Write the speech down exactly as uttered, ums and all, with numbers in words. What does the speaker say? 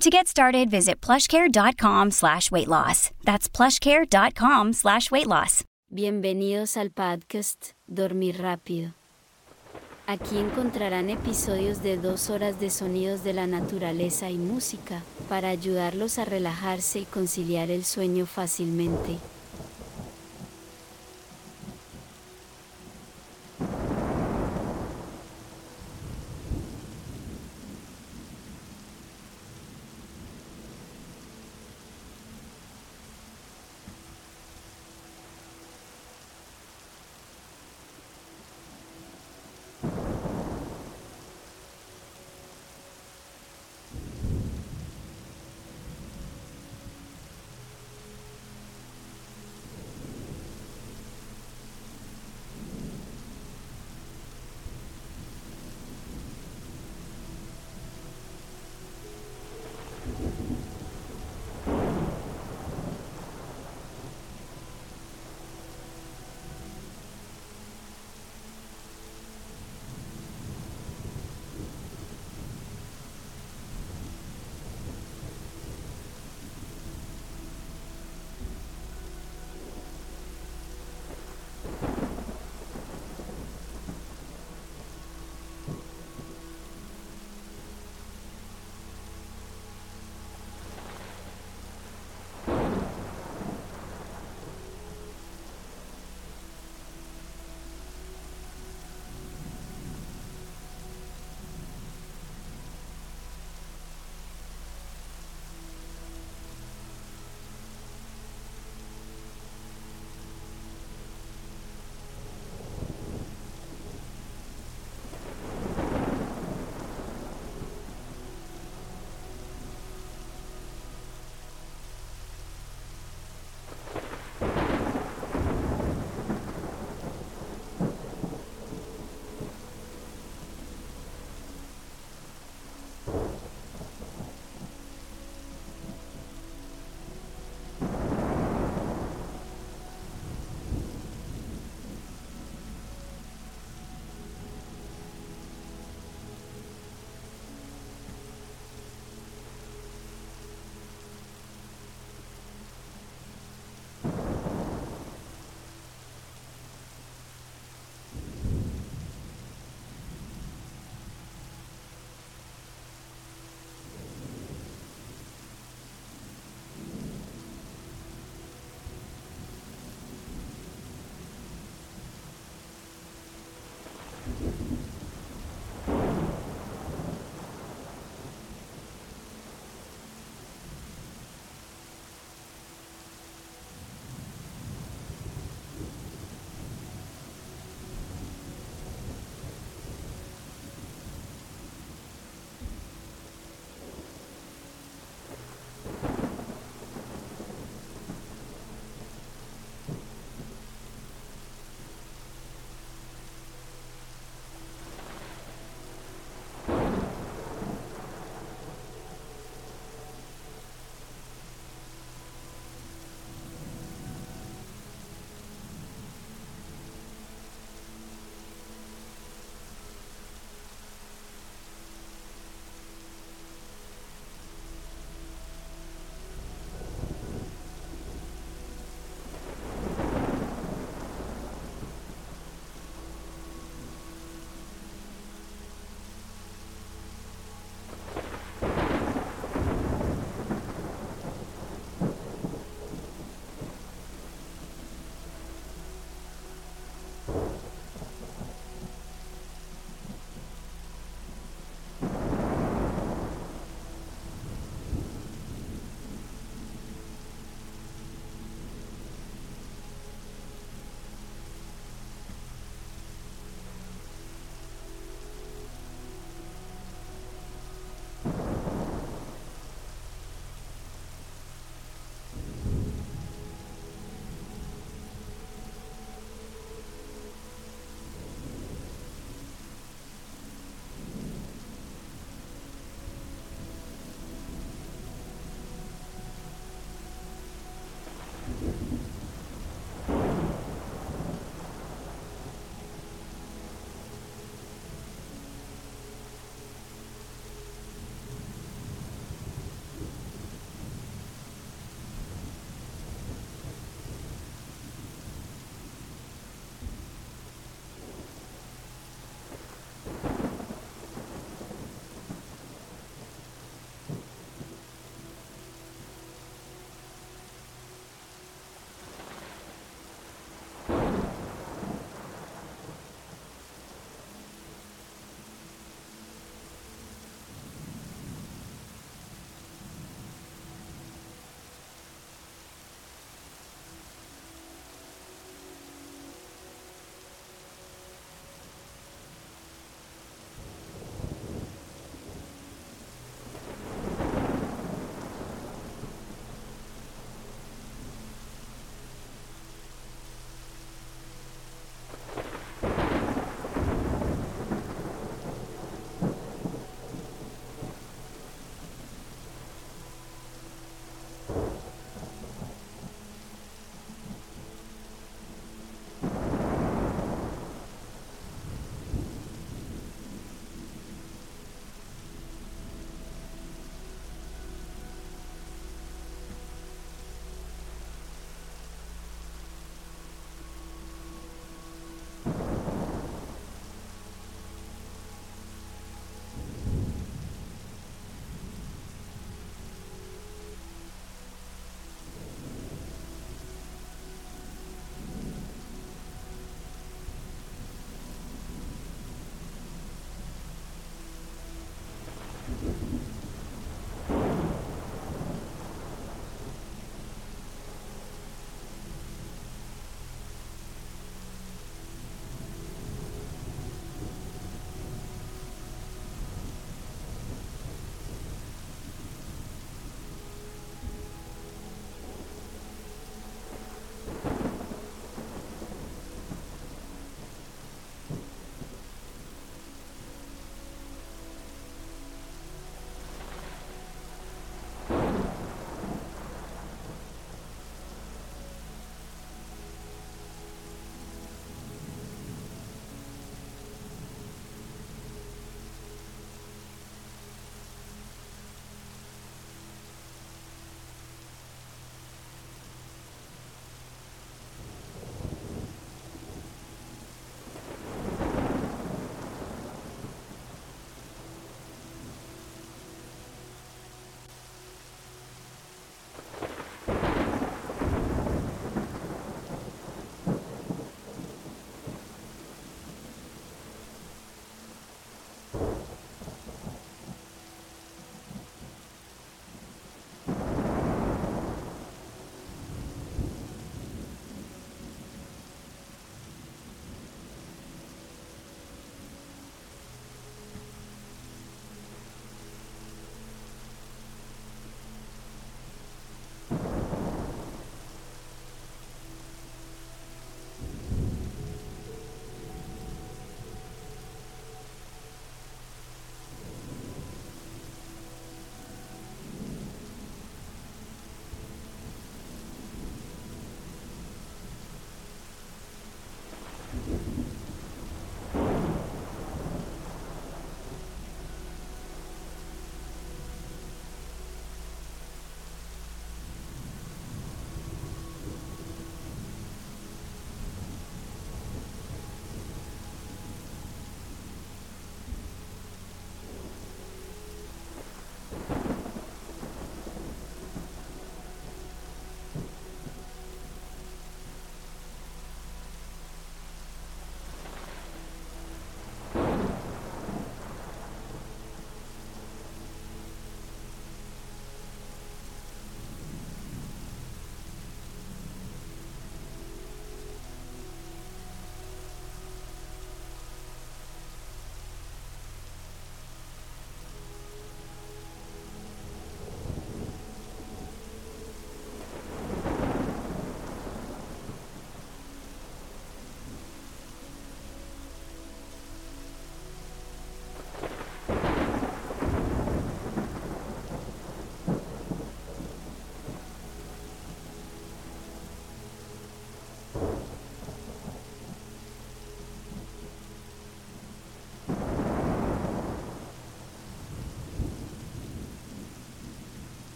To get started, visit plushcare.com slash weight loss. That's plushcare.com slash weight loss. Bienvenidos al podcast Dormir Rápido. Aquí encontrarán episodios de dos horas de sonidos de la naturaleza y música para ayudarlos a relajarse y conciliar el sueño fácilmente.